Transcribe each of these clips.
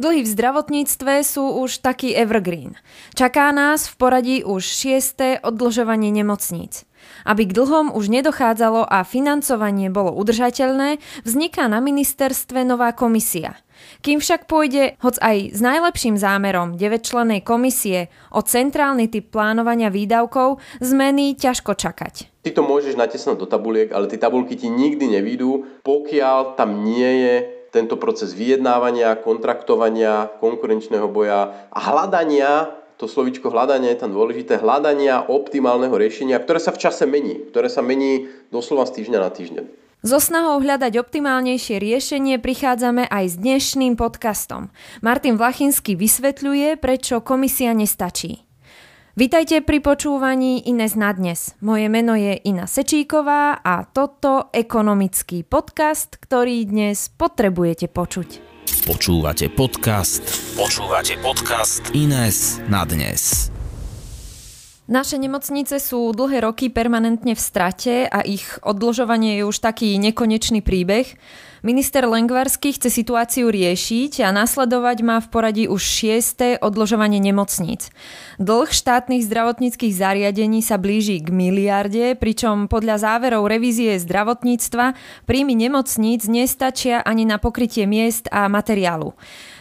Dlhy v zdravotníctve sú už taký evergreen. Čaká nás v poradí už 6. oddlžovanie nemocníc. Aby k dlhom už nedochádzalo a financovanie bolo udržateľné, vzniká na ministerstve nová komisia. Kým však pôjde, hoc aj s najlepším zámerom 9-člennej komisie, o centrálny typ plánovania výdavkov, zmeny ťažko čakať. Ty to môžeš natesnať do tabuliek, ale tie tabulky ti nikdy nevídu, pokiaľ tam nie je tento proces vyjednávania, kontraktovania, konkurenčného boja a hľadania, to slovíčko hľadanie je tam dôležité, hľadania optimálneho riešenia, ktoré sa v čase mení, ktoré sa mení doslova z týždňa na týždeň. So snahou hľadať optimálnejšie riešenie prichádzame aj s dnešným podcastom. Martin Vlachynský vysvetľuje, prečo komisia nestačí. Vitajte pri počúvaní INESS na dnes. Moje meno je Ina Sečíková a toto ekonomický podcast, ktorý dnes potrebujete počuť. Počúvate podcast INESS na dnes. Naše nemocnice sú dlhé roky permanentne v strate a ich oddlžovanie je už taký nekonečný príbeh. Minister Lengvarsky chce situáciu riešiť a nasledovať má v poradí už 6. oddlžovanie nemocníc. Dlh štátnych zdravotníckych zariadení sa blíži k miliarde, pričom podľa záverov revízie zdravotníctva príjmy nemocníc nestačia ani na pokrytie miest a materiálu.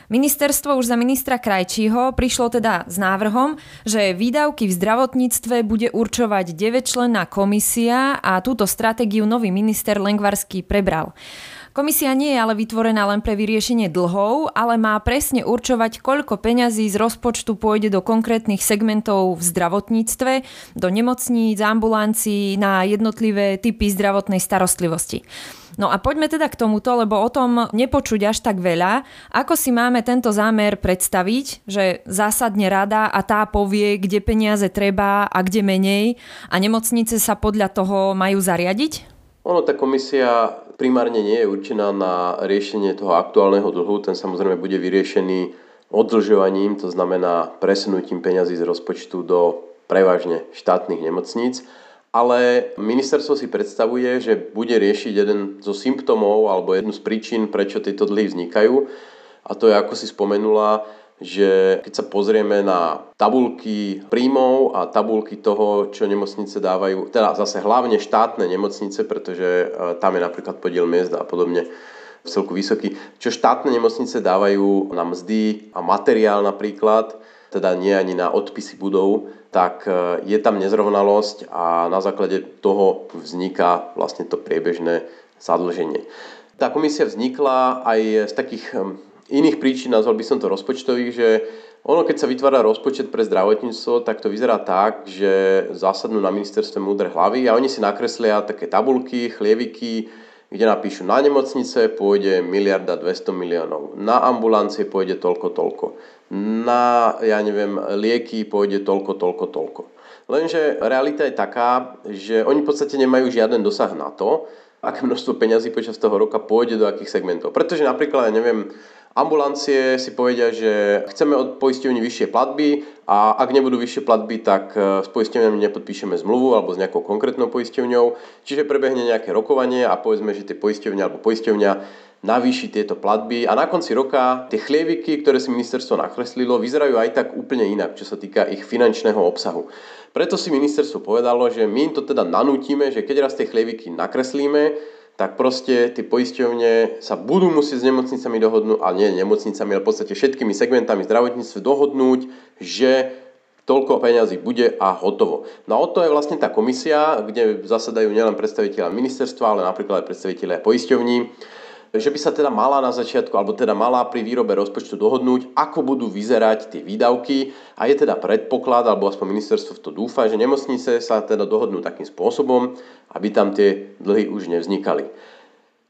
Ministerstvo už za ministra Krajčího prišlo teda s návrhom, že výdavky v zdravotníctve bude určovať 9-členná komisia a túto stratégiu nový minister Lengvarsky prebral. Komisia nie je ale vytvorená len pre vyriešenie dlhov, ale má presne určovať, koľko peňazí z rozpočtu pôjde do konkrétnych segmentov v zdravotníctve, do nemocníc, ambulancií, na jednotlivé typy zdravotnej starostlivosti. No a poďme teda k tomuto, lebo o tom nepočuť až tak veľa. Ako si máme tento zámer predstaviť, že zásadne rada a tá povie, kde peniaze treba a kde menej a nemocnice sa podľa toho majú zariadiť? Ono, tá komisia primárne nie je určená na riešenie toho aktuálneho dlhu. Ten samozrejme bude vyriešený oddlžovaním, to znamená presunutím peňazí z rozpočtu do prevažne štátnych nemocníc. Ale ministerstvo si predstavuje, že bude riešiť jeden zo symptómov alebo jednu z príčin, prečo tieto dlhy vznikajú. A to je, ako si spomenula, že keď sa pozrieme na tabuľky príjmov a tabuľky toho, čo nemocnice dávajú, teda zase hlavne štátne nemocnice, pretože tam je napríklad podiel miest a podobne vcelku vysoký, čo štátne nemocnice dávajú na mzdy a materiál napríklad, teda nie ani na odpisy budov, tak je tam nezrovnalosť a na základe toho vzniká vlastne to priebežné zadlženie. Tá komisia vznikla aj z takých iných príčin, nazval by som to rozpočtových, že ono, keď sa vytvára rozpočet pre zdravotníctvo, tak to vyzerá tak, že zásadnú na ministerstve múdre hlavy a oni si nakreslia také tabuľky, chlieviky, kde napíšu na nemocnice pôjde 1 200 000 000, na ambulancie pôjde toľko, na, lieky pôjde toľko. Lenže realita je taká, že oni v podstate nemajú žiaden dosah na to, aké množstvo peňazí počas toho roka pôjde do akých segmentov. Pretože napríklad, ambulancie si povedia, že chceme od poisťovní vyššie platby a ak nebudú vyššie platby, tak s poisťovňami nepodpíšeme zmluvu alebo s nejakou konkrétnou poisťovňou. Čiže prebehne nejaké rokovanie a povedzme, že tie poisťovňa alebo poisťovňa navýši tieto platby a na konci roka tie chlieviky, ktoré si ministerstvo nakreslilo, vyzerajú aj tak úplne inak, čo sa týka ich finančného obsahu. Preto si ministerstvo povedalo, že my im to teda nanútime, že keď raz tie chlieviky nakreslíme, tak proste tie poisťovne sa budú musieť s nemocnicami dohodnúť, a nie nemocnicami, ale v podstate všetkými segmentami zdravotníctva dohodnúť, že toľko peňazí bude a hotovo. No a o to je vlastne tá komisia, kde zasadajú nielen predstavitelia ministerstva, ale napríklad aj predstavitelia poisťovní, že by sa teda mala na začiatku, alebo teda mala pri výrobe rozpočtu dohodnúť, ako budú vyzerať tie výdavky a je teda predpoklad, alebo aspoň ministerstvo v to dúfa, že nemocnice sa teda dohodnú takým spôsobom, aby tam tie dlhy už nevznikali.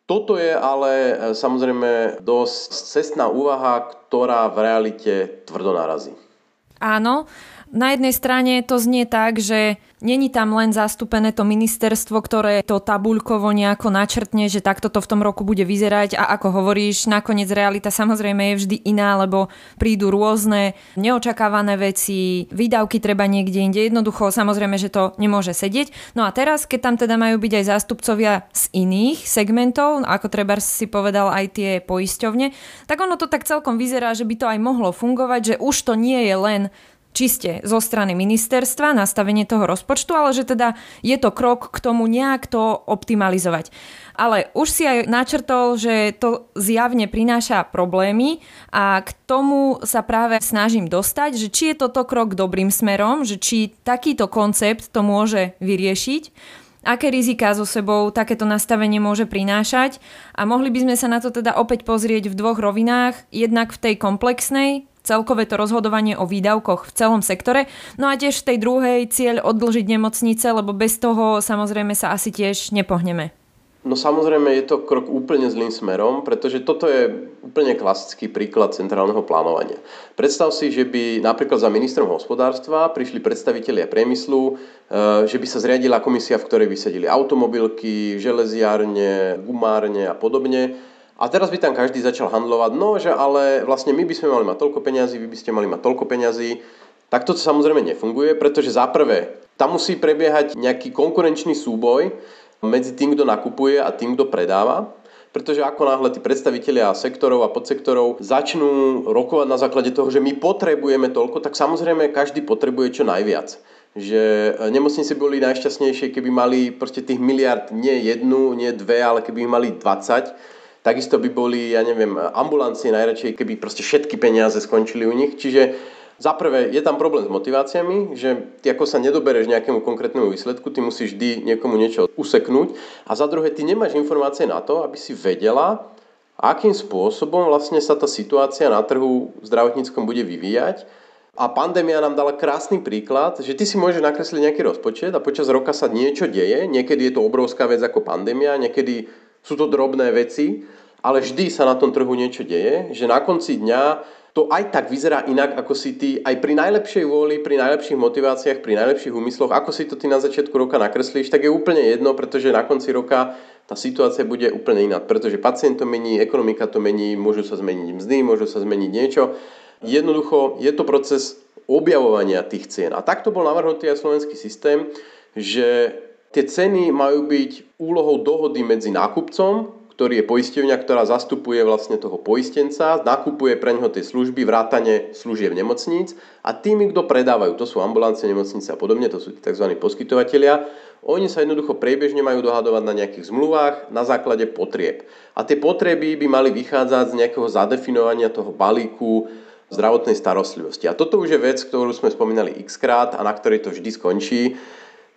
Toto je ale samozrejme dosť cestná úvaha, ktorá v realite tvrdo narazí. Áno, na jednej strane to znie tak, že Není tam len zastúpené to ministerstvo, ktoré to tabuľkovo nejako načrtne, že takto to v tom roku bude vyzerať, a ako hovoríš, nakoniec realita samozrejme je vždy iná, lebo prídu rôzne neočakávané veci, výdavky treba niekde inde. Jednoducho samozrejme, že to nemôže sedieť. No a teraz, keď tam teda majú byť aj zástupcovia z iných segmentov, ako trebárs si povedal aj tie poisťovne, tak ono to tak celkom vyzerá, že by to aj mohlo fungovať, že už to nie je len čiste zo strany ministerstva, nastavenie toho rozpočtu, ale že teda je to krok k tomu nejak to optimalizovať. Ale už si aj načrtol, že to zjavne prináša problémy, a k tomu sa práve snažím dostať, že či je toto krok dobrým smerom, že či takýto koncept to môže vyriešiť, aké riziká so sebou takéto nastavenie môže prinášať, a mohli by sme sa na to teda opäť pozrieť v dvoch rovinách, jednak v tej komplexnej, celkové to rozhodovanie o výdavkoch v celom sektore. No a tiež v tej druhej cieľ oddlžiť nemocnice, lebo bez toho samozrejme sa asi tiež nepohneme. No samozrejme je to krok úplne zlým smerom, pretože toto je úplne klasický príklad centrálneho plánovania. Predstav si, že by napríklad za ministrom hospodárstva prišli predstavitelia priemyslu, že by sa zriadila komisia, v ktorej by sedeli automobilky, železiárne, gumárne a podobne. A teraz by tam každý začal handlovať, no že ale vlastne my by sme mali mať toľko peňazí, vy by ste mali mať toľko peňazí. Tak toto samozrejme nefunguje, pretože za prvé, tam musí prebiehať nejaký konkurenčný súboj medzi tým, kto nakupuje a tým, kto predáva. Pretože ako náhle tí predstavitelia sektorov a podsektorov začnú rokovať na základe toho, že my potrebujeme toľko, tak samozrejme každý potrebuje čo najviac. Že nemocnice boli najšťastnejšie, keby mali proste tých miliard nie jednu, nie dve, ale keby ich mali 20. Takisto by boli, ambulancie najradšej, keby proste všetky peniaze skončili u nich. Čiže za prvé je tam problém s motiváciami, že ty ako sa nedobereš nejakému konkrétnemu výsledku, ty musíš vždy niekomu niečo useknúť. A za druhé, ty nemáš informácie na to, aby si vedela, akým spôsobom vlastne sa tá situácia na trhu zdravotníckom bude vyvíjať. A pandémia nám dala krásny príklad, že ty si môžeš nakresliť nejaký rozpočet a počas roka sa niečo deje. Niekedy je to obrovská vec ako pandémia, niekedy sú to drobné veci, ale vždy sa na tom trhu niečo deje, že na konci dňa to aj tak vyzerá inak, ako si ty aj pri najlepšej vôli, pri najlepších motiváciách, pri najlepších úmysloch, ako si to ty na začiatku roka nakreslíš, tak je úplne jedno, pretože na konci roka tá situácia bude úplne iná, pretože pacient to mení, ekonomika to mení, môžu sa zmeniť mzdy, môžu sa zmeniť niečo. Jednoducho je to proces objavovania tých cien. A takto bol navrhnutý aj slovenský systém, že tie ceny majú byť úlohou dohody medzi nákupcom, ktorý je poisťovňa, ktorá zastupuje vlastne toho poistenca, nakupuje pre ňoho tie služby, vrátane služieb nemocníc, a tými, kto predávajú, to sú ambulancie, nemocnice a podobne, to sú tzv. Poskytovatelia, oni sa jednoducho priebežne majú dohadovať na nejakých zmluvách na základe potrieb. A tie potreby by mali vychádzať z nejakého zadefinovania toho balíku zdravotnej starostlivosti. A toto už je vec, ktorú sme spomínali x-krát a na ktorej to vždy skončí,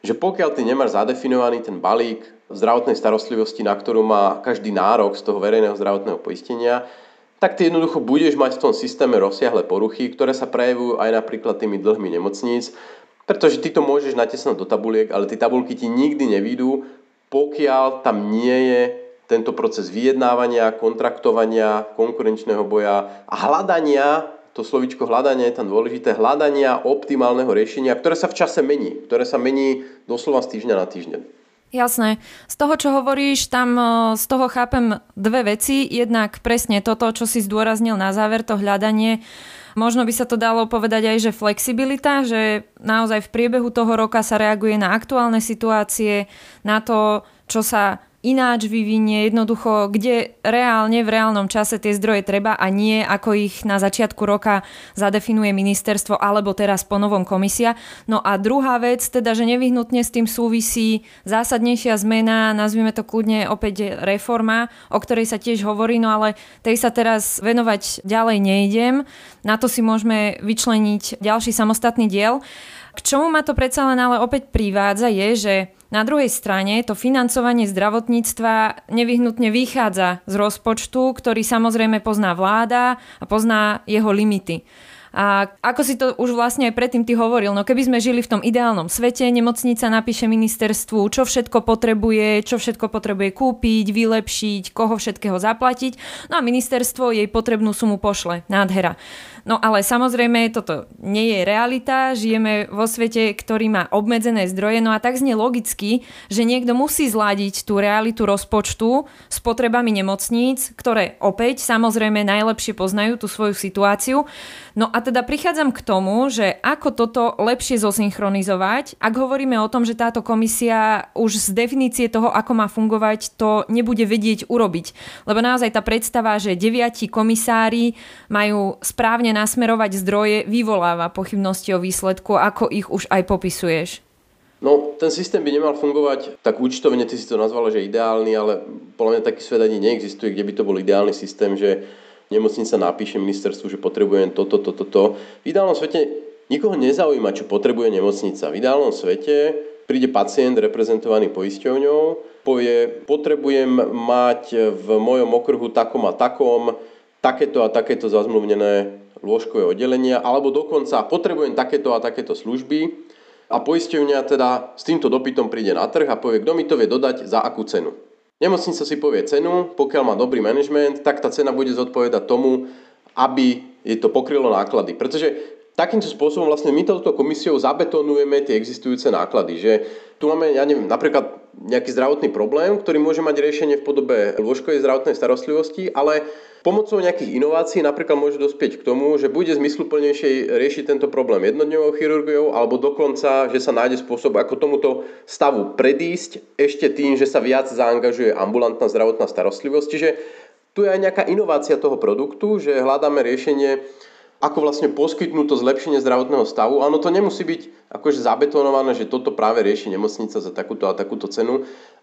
že pokiaľ ty nemáš zadefinovaný ten balík zdravotnej starostlivosti, na ktorú má každý nárok z toho verejného zdravotného poistenia, tak ty jednoducho budeš mať v tom systéme rozsiahle poruchy, ktoré sa prejavujú aj napríklad tými dlhmi nemocníc, pretože ty to môžeš natesnať do tabuliek, ale tie tabulky ti nikdy nevidú, pokiaľ tam nie je tento proces vyjednávania, kontraktovania, konkurenčného boja a hľadania. To slovíčko hľadanie je tam dôležité, hľadania optimálneho riešenia, ktoré sa v čase mení, ktoré sa mení doslova z týždňa na týždeň. Jasné. Z toho, čo hovoríš, tam z toho chápem dve veci. Jednak presne toto, čo si zdôraznil na záver, to hľadanie. Možno by sa to dalo povedať aj, že flexibilita, že naozaj v priebehu toho roka sa reaguje na aktuálne situácie, na to, čo sa ináč vyvinie, jednoducho, kde reálne v reálnom čase tie zdroje treba, a nie ako ich na začiatku roka zadefinuje ministerstvo alebo teraz po novom komisia. No a druhá vec, teda, že nevyhnutne s tým súvisí zásadnejšia zmena, nazvime to kľudne opäť reforma, o ktorej sa tiež hovorí, no ale tej sa teraz venovať ďalej nejdem. Na to si môžeme vyčleniť ďalší samostatný diel. K čomu ma to predsa len ale opäť privádza je, že na druhej strane to financovanie zdravotníctva nevyhnutne vychádza z rozpočtu, ktorý samozrejme pozná vláda a pozná jeho limity. A ako si to už vlastne aj predtým ty hovoril, no keby sme žili v tom ideálnom svete, nemocnica napíše ministerstvu, čo všetko potrebuje kúpiť, vylepšiť, koho všetkého zaplatiť, no a ministerstvo jej potrebnú sumu pošle. Nádhera. No ale samozrejme, toto nie je realita, žijeme vo svete, ktorý má obmedzené zdroje, no a tak znie logicky, že niekto musí zladiť tú realitu rozpočtu s potrebami nemocníc, ktoré opäť samozrejme najlepšie poznajú tú svoju situáciu. No a teda prichádzam k tomu, že ako toto lepšie zosynchronizovať, ak hovoríme o tom, že táto komisia už z definície toho, ako má fungovať, to nebude vedieť urobiť. Lebo naozaj tá predstava, že 9 komisári majú správne nasmerovať zdroje, vyvoláva pochybnosti o výsledku, ako ich už aj popisuješ. No, ten systém by nemal fungovať tak účtovne, ty si to nazvala, že ideálny, ale podľa mňa taký svet ani neexistuje, kde by to bol ideálny systém, že nemocnica napíše ministerstvu, že potrebujem toto. V ideálnom svete nikoho nezaujíma, čo potrebuje nemocnica. V ideálnom svete príde pacient reprezentovaný poisťovňou, povie, potrebujem mať v mojom okruhu takom a takom, takéto a takéto zazmluvnené lôžkové oddelenia, alebo dokonca potrebujem takéto a takéto služby a poisťovňa teda s týmto dopytom príde na trh a povie, kto mi to vie dodať za akú cenu. Nemocnica si povie cenu, pokiaľ má dobrý manažment, tak tá cena bude zodpovedať tomu, aby je to pokrylo náklady. Pretože takýmto spôsobom vlastne my touto komisiou zabetonujeme tie existujúce náklady. Že tu máme, napríklad nejaký zdravotný problém, ktorý môže mať riešenie v podobe lôžkovej zdravotnej starostlivosti, ale pomocou nejakých inovácií napríklad môže dospieť k tomu, že bude zmysluplnejšie riešiť tento problém jednodňovou chirurgiou alebo dokonca, že sa nájde spôsob, ako tomuto stavu predísť ešte tým, že sa viac zaangažuje ambulantná zdravotná starostlivosť. Čiže tu je aj nejaká inovácia toho produktu, že hľadáme riešenie, ako vlastne poskytnúť to zlepšenie zdravotného stavu. Áno, to nemusí byť akože zabetonované, že toto práve rieši nemocnica za takúto a takúto cenu.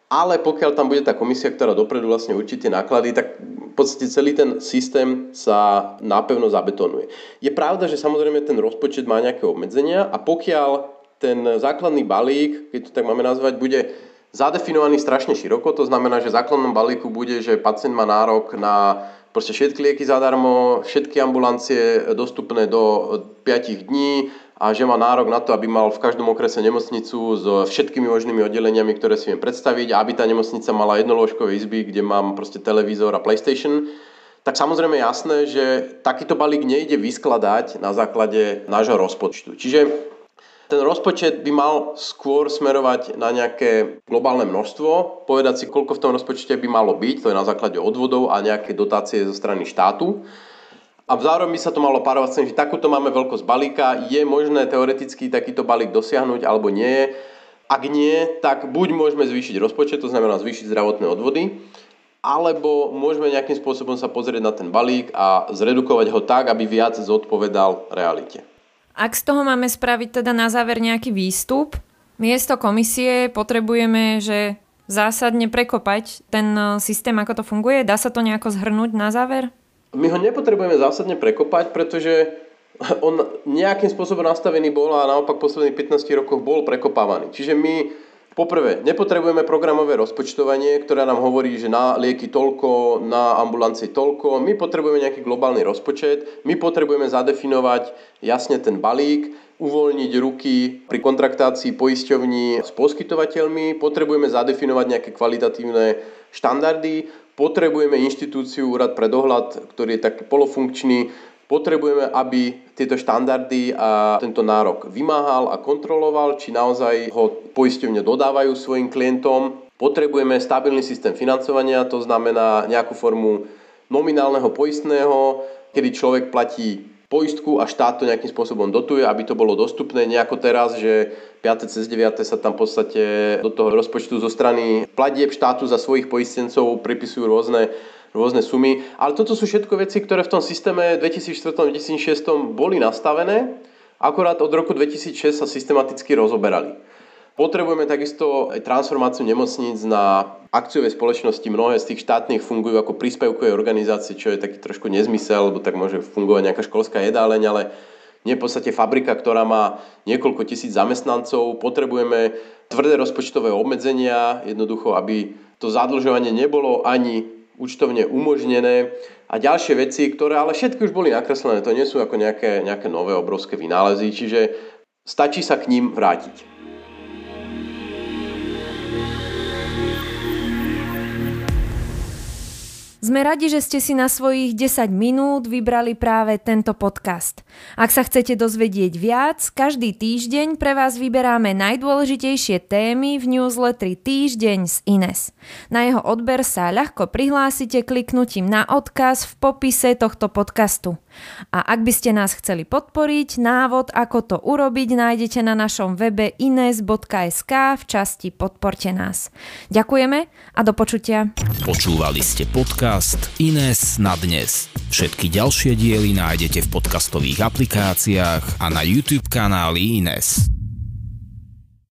Ale pokiaľ tam bude tá komisia, ktorá dopredu vlastne určí tie náklady, tak v podstate celý ten systém sa napevno zabetonuje. Je pravda, že samozrejme ten rozpočet má nejaké obmedzenia a pokiaľ ten základný balík, keď to tak máme nazvať, bude zadefinovaný strašne široko, to znamená, že v základnom balíku bude, že pacient má nárok na proste všetky lieky zadarmo, všetky ambulancie dostupné do 5 dní, a že má nárok na to, aby mal v každom okrese nemocnicu so všetkými možnými oddeleniami, ktoré si viem predstaviť, a aby tá nemocnica mala jednolôžkové izby, kde mám proste televízor a PlayStation, tak samozrejme jasné, že takýto balík nejde vyskladať na základe nášho rozpočtu. Čiže ten rozpočet by mal skôr smerovať na nejaké globálne množstvo, povedať si, koľko v tom rozpočte by malo byť, to je na základe odvodov a nejaké dotácie zo strany štátu. A v zároveň by sa to malo párovať s tým, že takúto máme veľkosť balíka, je možné teoreticky takýto balík dosiahnuť alebo nie. Ak nie, tak buď môžeme zvýšiť rozpočet, to znamená zvýšiť zdravotné odvody, alebo môžeme nejakým spôsobom sa pozrieť na ten balík a zredukovať ho tak, aby viac zodpovedal realite. Ak z toho máme spraviť teda na záver nejaký výstup, miesto komisie potrebujeme, že zásadne prekopať ten systém, ako to funguje. Dá sa to nejako zhrnúť na záver? My ho nepotrebujeme zásadne prekopať, pretože on nejakým spôsobom nastavený bol a naopak posledných 15 rokoch bol prekopávaný. Čiže my poprvé nepotrebujeme programové rozpočtovanie, ktoré nám hovorí, že na lieky toľko, na ambulancie toľko. My potrebujeme nejaký globálny rozpočet, my potrebujeme zadefinovať jasne ten balík, uvoľniť ruky pri kontraktácii poisťovní s poskytovateľmi, potrebujeme zadefinovať nejaké kvalitatívne štandardy, potrebujeme inštitúciu, úrad pre dohľad, ktorý je taký polofunkčný, potrebujeme, aby tieto štandardy a tento nárok vymáhal a kontroloval, či naozaj ho poisťovne dodávajú svojim klientom, potrebujeme stabilný systém financovania, to znamená nejakú formu nominálneho poistného, kedy človek platí poistku a štát to nejakým spôsobom dotuje, aby to bolo dostupné nejako teraz, že 5. cez 9. sa tam v podstate do toho rozpočtu zo strany platieb štátu za svojich poistencov pripisujú rôzne sumy. Ale toto sú všetko veci, ktoré v tom systéme 2004-2006 boli nastavené, akorát od roku 2006 sa systematicky rozoberali. Potrebujeme takisto aj transformáciu nemocníc na akciové spoločnosti. Mnohé z tých štátnych fungujú ako príspevkové organizácie, čo je taký trošku nezmysel, lebo tak môže fungovať nejaká školská jedáleň, ale nie v podstate fabrika, ktorá má niekoľko tisíc zamestnancov. Potrebujeme tvrdé rozpočtové obmedzenia, jednoducho, aby to zadlžovanie nebolo ani účtovne umožnené a ďalšie veci, ktoré ale všetky už boli nakreslené. To nie sú ako nejaké nové obrovské vynálezy, čiže stačí sa k ním vrátiť. Sme radi, že ste si na svojich 10 minút vybrali práve tento podcast. Ak sa chcete dozvedieť viac, každý týždeň pre vás vyberáme najdôležitejšie témy v newsletteri Týždeň z INESS. Na jeho odber sa ľahko prihlásite kliknutím na odkaz v popise tohto podcastu. A ak by ste nás chceli podporiť, návod, ako to urobiť, nájdete na našom webe ines.sk v časti Podporte nás. Ďakujeme a do počutia. Počúvali ste podcast INESS na dnes. Všetky ďalšie diely nájdete v podcastových aplikáciách a na YouTube kanáli INESS.